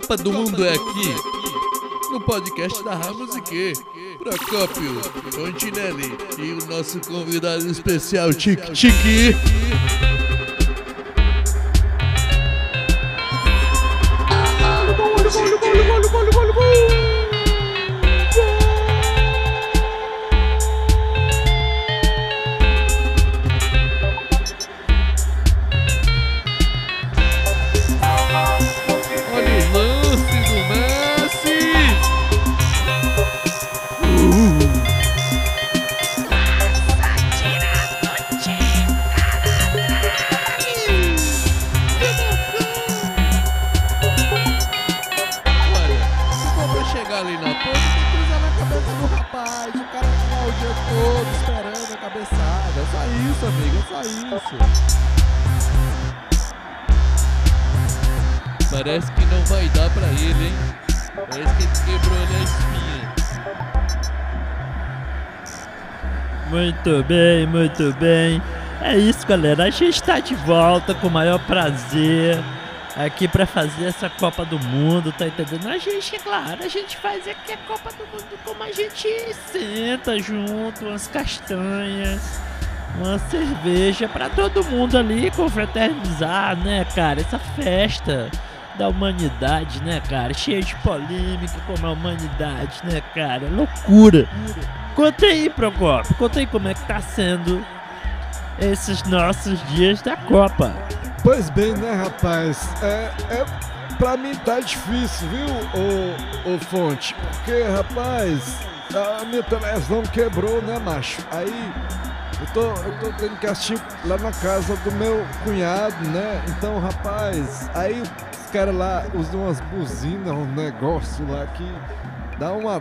Copa do Mundo é aqui, no podcast da Ramusique, Procópio, Fontinelli e o nosso convidado especial Chiqui. Parece que não vai dar pra ele, hein? Parece que ele quebrou a espinha. Muito bem, muito bem. É isso, galera. A gente tá de volta com o maior prazer aqui pra fazer essa Copa do Mundo, tá entendendo? A gente, claro, a gente faz aqui a Copa do Mundo como a gente senta junto, umas castanhas, uma cerveja pra todo mundo ali confraternizar, né, cara? Essa festa da humanidade, né, cara? Cheio de polêmica como a humanidade, né, cara? Loucura! Conta aí, Procópio, conta aí como é que tá sendo esses nossos dias da Copa. Pois bem, né, rapaz? Pra mim tá difícil, viu, ô Fonte? Porque, rapaz, a minha televisão quebrou, né, macho? Aí eu tô tendo que assistir lá na casa do meu cunhado, né? Então, rapaz, aí os caras lá usam umas buzinas, um negócio lá que dá uma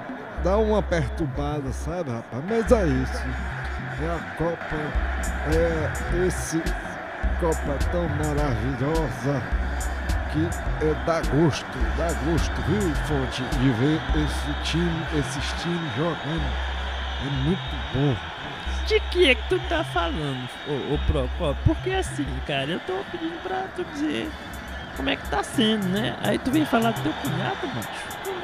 perturbada, sabe, rapaz? Mas é isso. É a Copa, é esse Copa tão maravilhosa que dá gosto, viu, Fonte? De ver esses times jogando. É muito bom. De que é que tu tá falando, ô Procópio? Porque assim, cara, eu tô pedindo pra tu dizer como é que tá sendo, né? Aí tu vem falar do teu cunhado, macho.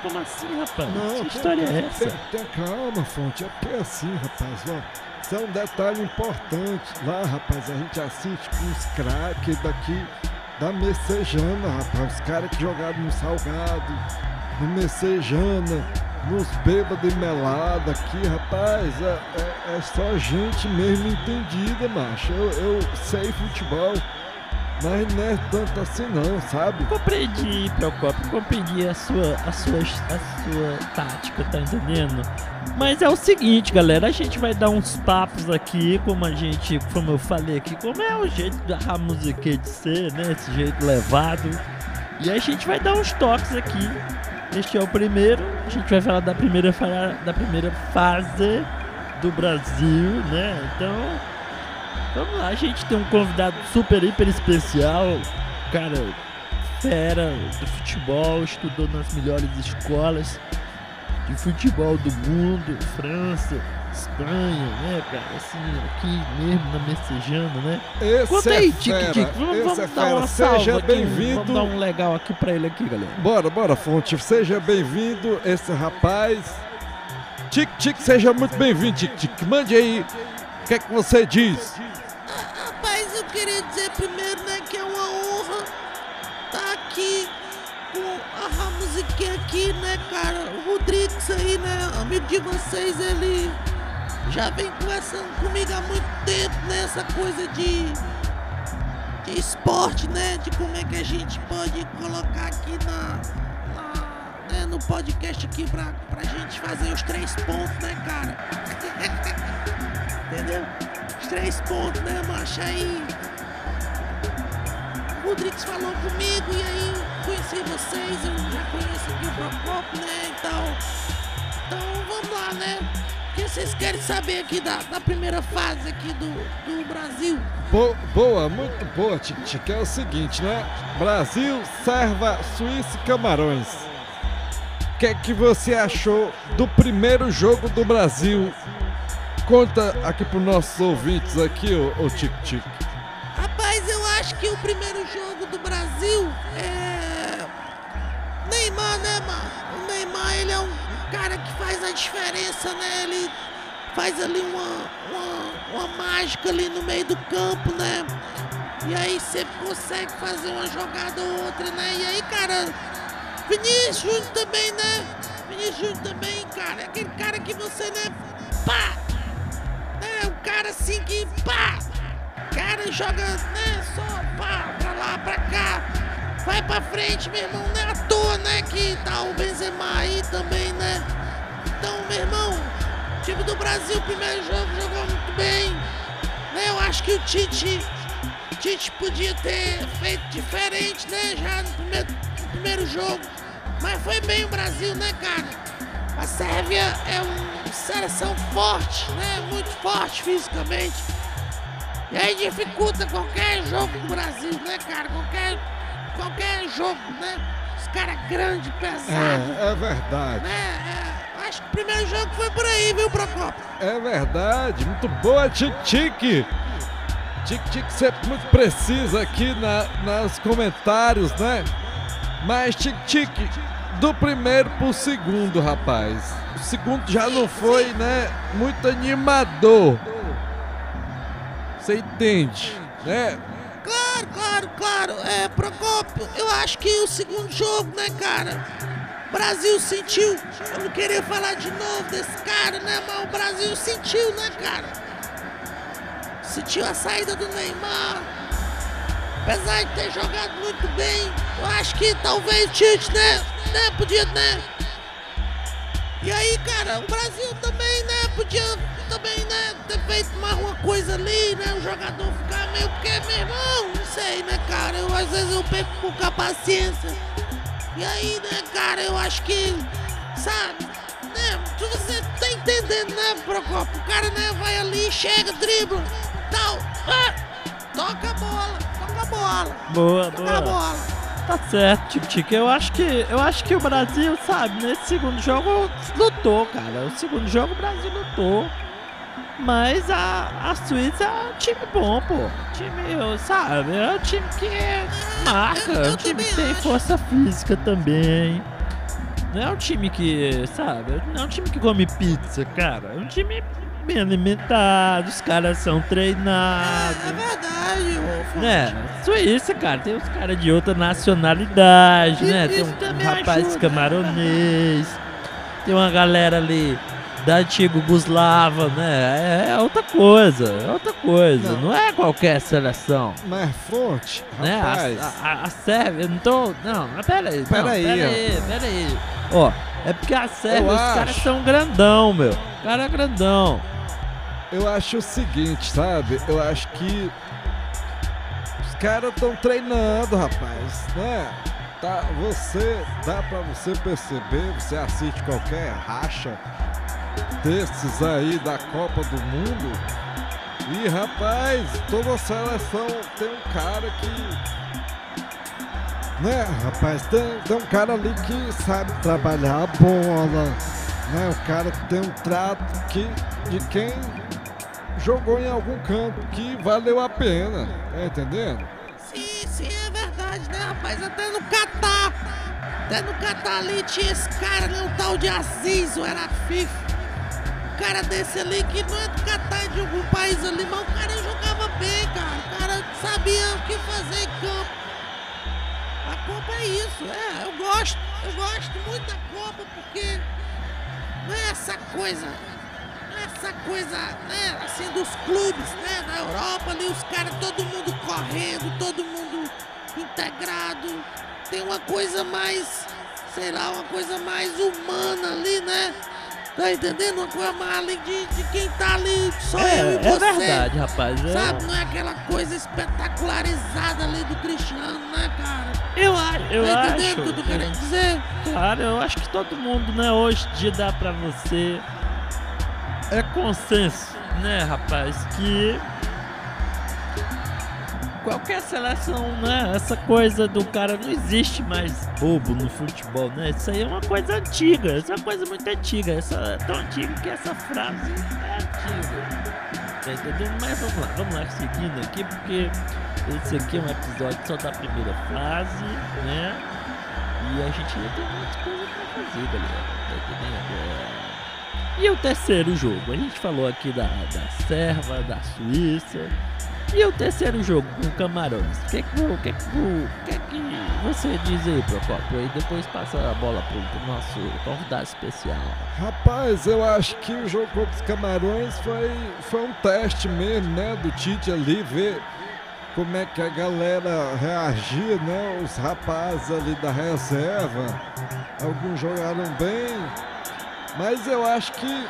Como assim, rapaz? Não, que história é essa? Tem calma, Fonte. É porque é assim, rapaz, ó. Isso é um detalhe importante. Lá, rapaz, a gente assiste com os craques daqui da Messejana, rapaz. Os caras que jogaram no Salgado, no Messejana, nos bêbados e melada aqui, rapaz, é só gente mesmo entendida, macho. Eu sei futebol, mas não é tanto assim não, sabe? Compreendi, Procópio, compreendi a sua tática, tá entendendo? Mas é o seguinte, galera, a gente vai dar uns papos aqui, como eu falei aqui, como é o jeito da Ramusique de ser, né? Esse jeito levado. E a gente vai dar uns toques aqui. Este é o primeiro, a gente vai falar da primeira fase do Brasil, né? Então, vamos lá, a gente tem um convidado super, hiper especial, cara, fera do futebol, estudou nas melhores escolas de futebol do mundo, França, Espanha, né, cara? Assim, aqui mesmo na Messejana, né? Esse conta aí, Tiqui. Vamos dar uma salva. Seja bem-vindo. Vamos dar um legal aqui pra ele aqui, galera. Bora, Fonte. Seja bem-vindo, esse rapaz. Tiqui, seja muito bem-vindo, Tiqui. Mande aí. O que é que você diz? Rapaz, eu queria dizer primeiro, né, que é uma honra estar aqui com a Ramusique aqui, né, cara? O Rodrigues aí, né, amigo de vocês, ele já vem conversando comigo há muito tempo, né? Essa coisa de esporte, né? De como é que a gente pode colocar aqui né, no podcast aqui pra gente fazer os 3 pontos, né, cara? Entendeu? Os 3 pontos, né, macho? Aí o Rodrigues falou comigo e aí conheci vocês, eu já conheço aqui o Procópio, né? Então vamos lá, né? O que vocês querem saber aqui da primeira fase aqui do Brasil? Boa, muito boa, Tite, que é o seguinte, né? Brasil, Sérvia, Suíça e Camarões. O que é que você achou do primeiro jogo do Brasil? Conta aqui para os nossos ouvintes aqui, ô Tite. Rapaz, eu acho que o primeiro jogo do Brasil Neymar, ele é um cara que faz a diferença, né? Ele faz ali uma mágica ali no meio do campo, né? E aí sempre consegue fazer uma jogada ou outra, né? E aí, cara, Vinícius Júnior também, né? Vinícius Júnior também, cara, é aquele cara que você, né? Pá! Né? O cara assim que pá! O cara joga, né? Só pá, pra lá, pra cá. Vai pra frente, meu irmão, não é à toa, né, que tá o Benzema aí também, né? Então, meu irmão, o time do Brasil, primeiro jogo, jogou muito bem, né? Eu acho que o Tite podia ter feito diferente, né, já no primeiro jogo. Mas foi bem o Brasil, né, cara? A Sérvia é uma seleção forte, né, muito forte fisicamente. E aí dificulta qualquer jogo do Brasil, né, cara? Qualquer jogo, né? Os caras grandes, pesados. É verdade. Né? É, acho que o primeiro jogo foi por aí, viu, Procópio? É verdade. Muito boa, Chiqui. Chiqui sempre muito precisa aqui nos comentários, né? Mas, Chiqui, do primeiro pro segundo, rapaz. O segundo já não foi, né? Muito animador. Você entende, né? Claro, é, Procópio, eu acho que o segundo jogo, né, cara, o Brasil sentiu, eu não queria falar de novo desse cara, né, mas o Brasil sentiu, né, cara, sentiu a saída do Neymar, apesar de ter jogado muito bem, eu acho que talvez o Tite, né, podia, né, e aí, cara, o Brasil também, né, podia... também, né, ter feito mais uma coisa ali, né, o jogador ficar meio que, meu irmão, não sei, né, cara, eu às vezes eu perco um pouco a paciência, e aí, né, cara, eu acho que, sabe, né, você tá entendendo, né, Procópio, o cara, né, vai ali, chega, dribla, tal, toca a bola, boa. Tá certo, Chiqui. Eu acho que o Brasil, sabe, nesse segundo jogo lutou, cara. O segundo jogo o Brasil lutou. Mas a Suíça é um time bom, pô. Time, sabe, é um time que marca, é um time que tem força física também. Não é um time que, sabe, não é um time que come pizza, cara. É um time bem alimentado, os caras são treinados. É verdade, né? Suíça, cara, tem os caras de outra nacionalidade, né? Tem um rapaz camaronês, tem uma galera ali da antiga Yugoslava, né? É outra coisa, não é qualquer seleção. Mas forte, né? Rapaz. A Sérvia, então, não, peraí. Ó, é porque a Sérvia, os caras são grandão, meu. O cara é grandão. Eu acho o seguinte, sabe? Eu acho que os caras estão treinando, rapaz, né? Tá, dá pra você perceber, você assiste qualquer racha desses aí da Copa do Mundo e, rapaz, toda seleção tem um cara que, né, rapaz, tem um cara ali que sabe trabalhar a bola, né, o cara tem um trato de quem jogou em algum campo que valeu a pena, tá entendendo? Sim, é verdade, né, rapaz? Até no Catar ali tinha esse cara, né, um tal de Aziz, ou era FIFA. Um cara desse ali que não é do Catar, é de algum país ali, mas o cara jogava bem, cara. O cara sabia o que fazer em campo. A Copa é isso, é. Eu gosto muito da Copa porque não é essa coisa. Essa coisa, né, assim, dos clubes, né, na Europa, ali os caras, todo mundo correndo, todo mundo integrado, tem uma coisa mais, sei lá, uma coisa mais humana ali, né, tá entendendo? Uma coisa mais ali de quem tá ali, só eu e você. É verdade, rapaz. Sabe, não é aquela coisa espetacularizada ali do Cristiano, né, cara? Eu acho. Tá entendendo o que eu tô querendo dizer? Claro, eu acho que todo mundo, né, hoje de dar pra você... É consenso, né, rapaz, que qualquer seleção, né, essa coisa do cara não existe mais bobo no futebol, né, isso aí é uma coisa antiga, isso é uma coisa muito antiga, isso é tão antigo que essa frase é antiga, tá entendendo? Mas vamos lá, seguindo aqui, porque esse aqui é um episódio só da primeira fase, né, E a gente ia ter muitas coisas pra fazer, galera. Tá entendendo? E o terceiro jogo? A gente falou aqui da Sérvia, da Suíça. E o terceiro jogo com Camarões? O que você diz aí, Procópio? E depois passa a bola pro nosso convidado especial. Rapaz, eu acho que o jogo contra os Camarões foi um teste mesmo, né? Do Tite ali, ver como é que a galera reagia, né? Os rapazes ali da reserva, alguns jogaram bem, mas eu acho que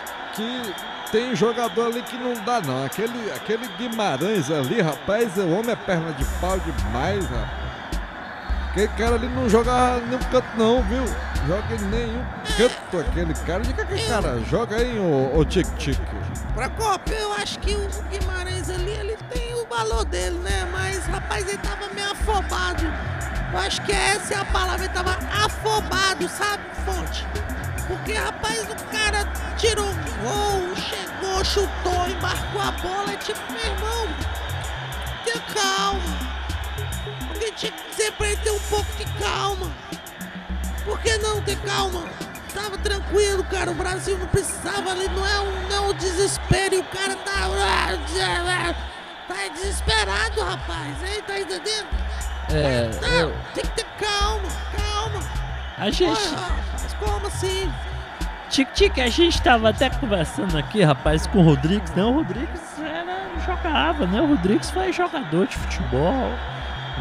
tem jogador ali que não dá não. Aquele Guimarães ali, rapaz, o homem é perna de pau demais, rapaz. Aquele cara ali não joga em nenhum canto não, viu? Joga em nenhum canto aquele cara. De que aquele cara joga aí, ô Chiqui? Procópio, eu acho que o Guimarães ali, ele tem o valor dele, né? Mas, rapaz, ele tava meio afobado. Eu acho que essa é a palavra, ele tava afobado, sabe, Fonte? Porque, rapaz, o cara tirou o gol, chegou, chutou, embarcou a bola. É tipo, meu irmão, tenha calma. Alguém tinha que dizer pra ele ter um pouco de calma. Por que não ter calma? Tava tranquilo, cara. O Brasil não precisava ali, não é um desespero. E o cara tá desesperado, rapaz. Aí, tá entendendo? É, tem que ter calma. A gente... Como assim? Chiqui, a gente tava até conversando aqui, rapaz, com o Rodrigues, né? O Rodrigues jogava, né? O Rodrigues foi jogador de futebol,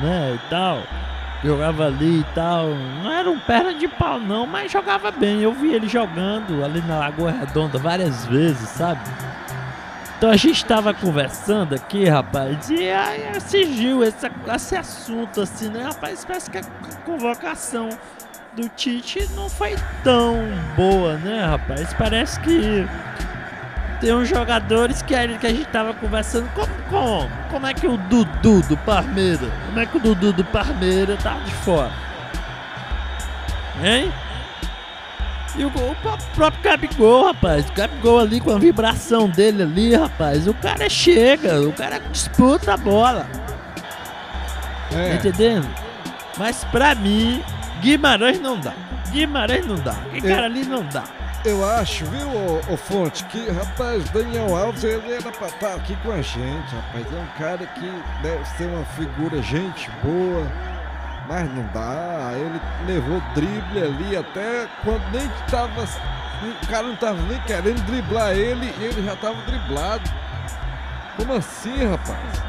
né? E tal. Jogava ali e tal. Não era um perna de pau, não, mas jogava bem. Eu vi ele jogando ali na Lagoa Redonda várias vezes, sabe? Então a gente tava conversando aqui, rapaz, e aí surgiu esse assunto, assim, né? Rapaz, parece que a convocação do Tite não foi tão boa, né, rapaz? Parece que tem uns jogadores que a gente tava conversando como é que o Dudu do Palmeiras, tá de fora, hein? E o próprio Gabigol, rapaz, o Gabigol ali com a vibração dele ali, rapaz, o cara chega, o cara disputa a bola, tá entendendo? Mas pra mim Guimarães não dá. Aquele cara ali não dá. Eu acho, viu, ô Fonte, que, rapaz, Daniel Alves, ele era pra estar aqui com a gente, rapaz. É um cara que deve ser uma figura, gente boa, mas não dá. Ele levou drible ali até quando nem tava... O cara não tava nem querendo driblar ele e ele já tava driblado. Como assim, rapaz?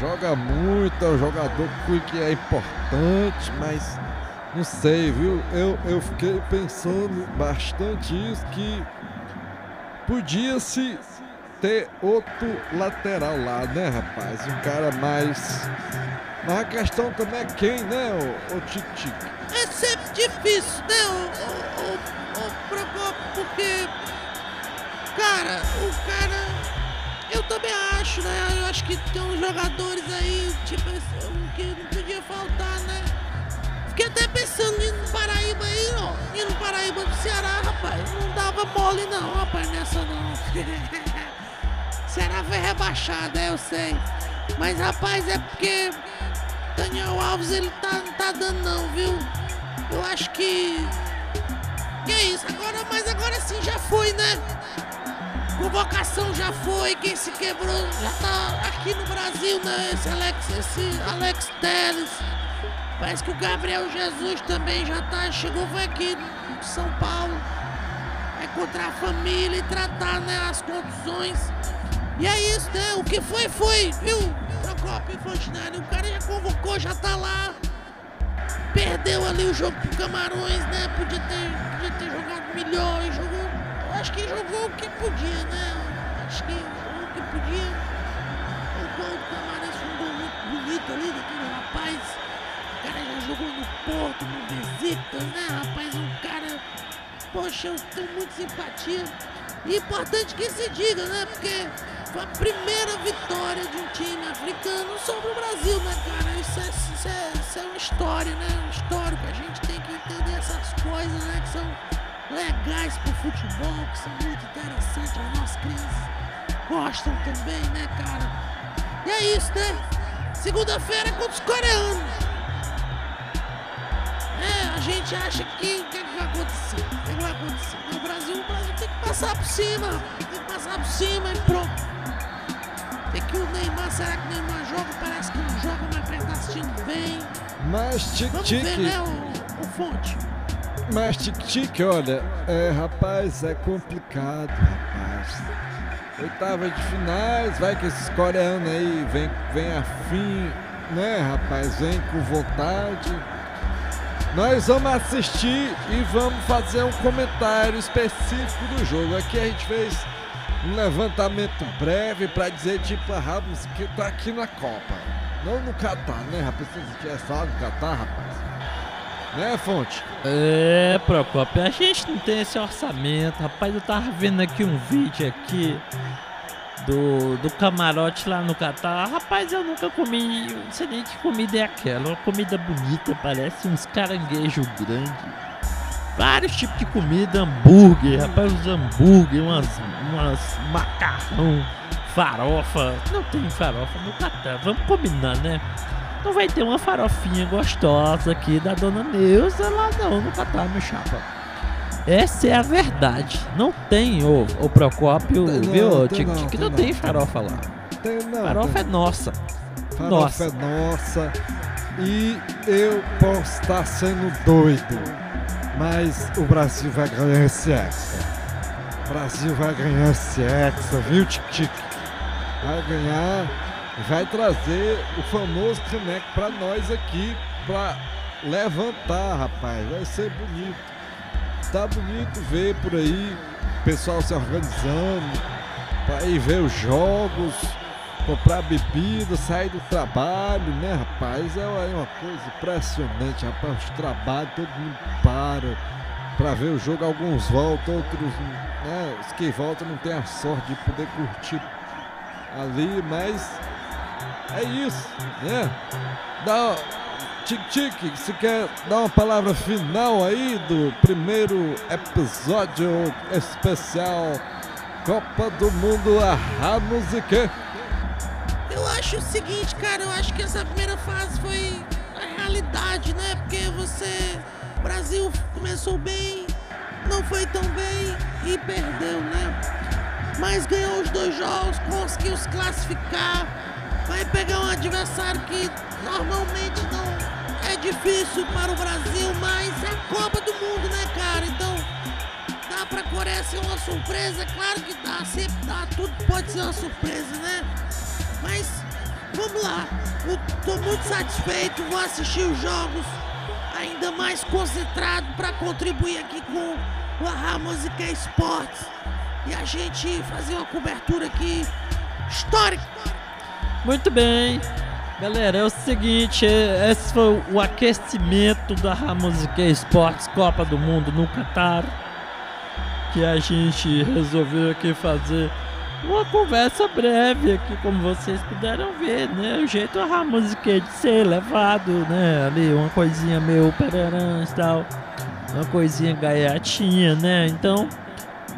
Joga muito, é um jogador que é importante, mas... Não sei, viu? Eu fiquei pensando bastante isso, que podia-se ter outro lateral lá, né, rapaz? Um cara mais... Mas a questão também é quem, né, o Chiqui? É sempre difícil, né, porque... Cara, o cara... Eu também acho, né? Eu acho que tem uns jogadores aí, tipo, que não podia faltar, né? Fiquei até pensando em ir no Paraíba aí, ó. Ir no Paraíba do Ceará, rapaz. Não dava mole não, rapaz, nessa não. Ceará foi rebaixado, eu sei. Mas, rapaz, é porque Daniel Alves, ele não tá dando não, viu? Eu acho que... Que é isso, agora, mas agora sim já foi, né? Convocação já foi, quem se quebrou já tá aqui no Brasil, né? Esse Alex Telles. Parece que o Gabriel Jesus também já tá, chegou, foi aqui em São Paulo. Vai encontrar a família e tratar, né, as condições. E é isso, né? O que foi, viu? Procópio, Fontinelli, o cara já convocou, já tá lá. Perdeu ali o jogo pro Camarões, né? Podia ter jogado melhor e jogou. Acho que jogou o que podia, né? O gol do Camarões foi um gol muito bonito ali daquele rapaz. O cara já jogou no Porto, no Besiktas, né, rapaz? Um cara... Poxa, eu tenho muita simpatia. E importante que se diga, né? Porque foi a primeira vitória de um time africano sobre o Brasil, né, cara? Isso é uma história, né? Um histórico. A gente tem que entender essas coisas, né? Que são... legais pro futebol, que são muito interessantes, as nossas crianças gostam também, né, cara? E é isso, né? Segunda-feira contra os coreanos. É, A gente acha que o que vai acontecer? O que vai acontecer? O Brasil tem que passar por cima. Tem que passar por cima e pronto. Tem que o Neymar, será que o Neymar joga? Parece que não joga, mas parece que tá assistindo bem. Mas Chiqui, vamos ver, né, o Fonte. Mas Chiqui, olha, rapaz, é complicado, rapaz. Oitava de finais, vai que esses coreanos aí vem afim, né, rapaz? Vem com vontade. Nós vamos assistir e vamos fazer um comentário específico do jogo. Aqui a gente fez um levantamento breve para dizer, tipo, a Ramusique tá aqui na Copa. Não no Catar, né, rapaz? Se você tivesse falado no Catar, rapaz. Né, Fonte? É, Procópio, a gente não tem esse orçamento, rapaz. Eu tava vendo aqui um vídeo aqui do camarote lá no Catar. Rapaz, eu nunca comi, não sei nem que comida é aquela. Uma comida bonita, parece uns caranguejos grandes. Vários tipos de comida, hambúrguer, rapaz, uns hambúrguer, umas macarrão, farofa. Não tem farofa no Catar, vamos combinar, né? Não vai ter uma farofinha gostosa aqui da dona Neuza lá não, no Catar, meu chapa. Essa é a verdade. Não tem o Procópio, viu, Chiqui, que não tem farofa lá. Farofa é nossa. Farofa é nossa. E eu posso estar sendo doido, mas o Brasil vai ganhar esse hexa. O Brasil vai ganhar esse hexa, viu, Chiqui? Vai ganhar. Vai trazer o famoso Kinec pra nós aqui, pra levantar, rapaz. Vai ser bonito. Tá bonito ver por aí o pessoal se organizando pra ir ver os jogos, comprar bebida, sair do trabalho, né, rapaz? É uma coisa impressionante, rapaz. Os trabalhos, todo mundo para ver o jogo. Alguns voltam, outros, né? Os que voltam não tem a sorte de poder curtir ali, mas... é isso, né? Chiqui, você quer dar uma palavra final aí do primeiro episódio especial Copa do Mundo, a Ramusique? Eu acho o seguinte, cara, eu acho que essa primeira fase foi a realidade, né? Porque o Brasil começou bem, não foi tão bem e perdeu, né? Mas ganhou os dois jogos, conseguiu se classificar. Vai pegar um adversário que normalmente não é difícil para o Brasil, mas é a Copa do Mundo, né, cara? Então, dá para a Coreia ser uma surpresa? Claro que dá, sempre dá, tudo pode ser uma surpresa, né? Mas, vamos lá, eu tô muito satisfeito, vou assistir os jogos ainda mais concentrado para contribuir aqui com a Ramusique Esportes e a gente fazer uma cobertura aqui histórica. Muito bem, galera, é o seguinte, esse foi o aquecimento da Ramusique Esportes Copa do Mundo no Catar, que a gente resolveu aqui fazer uma conversa breve aqui, como vocês puderam ver, né, o jeito da Ramusique de ser levado, né, ali uma coisinha meio pererã e tal, uma coisinha gaiatinha, né, então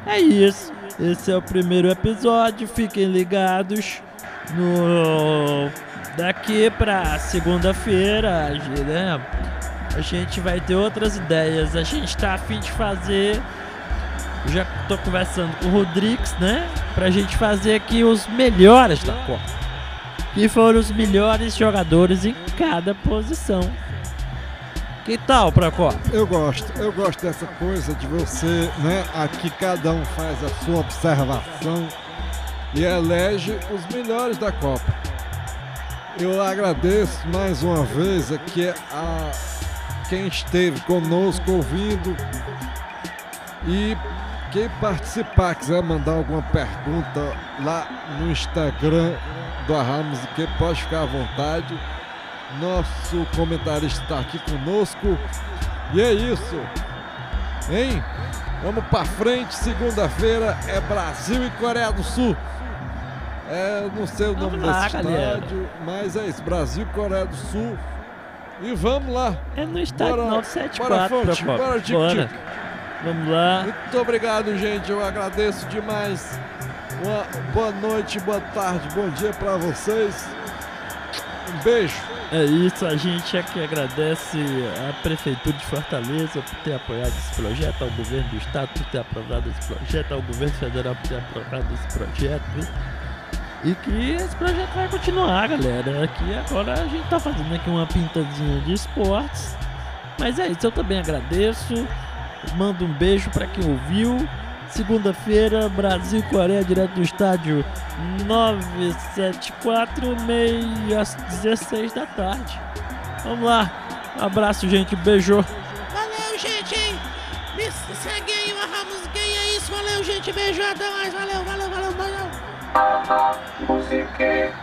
é isso, esse é o primeiro episódio, fiquem ligados. Daqui pra segunda-feira, né, a gente vai ter outras ideias. A gente tá a fim de fazer, eu já tô conversando com o Rodrigues, né, pra gente fazer aqui os melhores da Copa, que foram os melhores jogadores em cada posição. Que tal, Procópio? Eu gosto dessa coisa de você, né, aqui cada um faz a sua observação e elege os melhores da Copa. Eu agradeço mais uma vez aqui a quem esteve conosco ouvindo, e quem participar, quiser mandar alguma pergunta lá no Instagram do Ramusique, pode ficar à vontade. Nosso comentarista está aqui conosco e é isso, hein? Vamos para frente, segunda-feira é Brasil e Coreia do Sul. É, não sei o nome desse estádio, mas é isso, Brasil, Coreia do Sul. E vamos lá. É no estádio 974. Bora, Fonte, bora, Chiqui. Vamos lá. Muito obrigado, gente, eu agradeço demais. Uma boa noite, boa tarde, bom dia para vocês. Um beijo. É isso, a gente é que agradece à Prefeitura de Fortaleza por ter apoiado esse projeto, ao Governo do Estado por ter aprovado esse projeto, ao Governo Federal por ter aprovado esse projeto. E que esse projeto vai continuar, galera. Aqui agora a gente tá fazendo aqui uma pintadinha de esportes. Mas é isso, eu também agradeço. Mando um beijo pra quem ouviu. Segunda-feira, Brasil, Coreia, direto do estádio 974, meio às 16 da tarde. Vamos lá. Abraço, gente. Beijo. Valeu, gente. Me segue aí, o Ramusique. É isso. Valeu, gente. Beijo. Até mais. Valeu, valeu, valeu, valeu. Ramusique.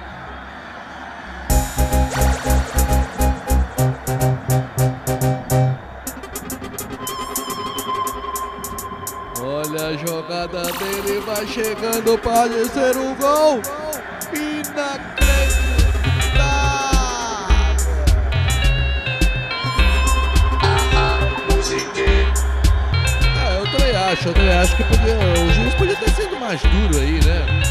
Olha a jogada dele, vai chegando, pode ser um gol inacreditável. Ah, eu também acho que podia, o juiz podia ter sido mais duro aí, né?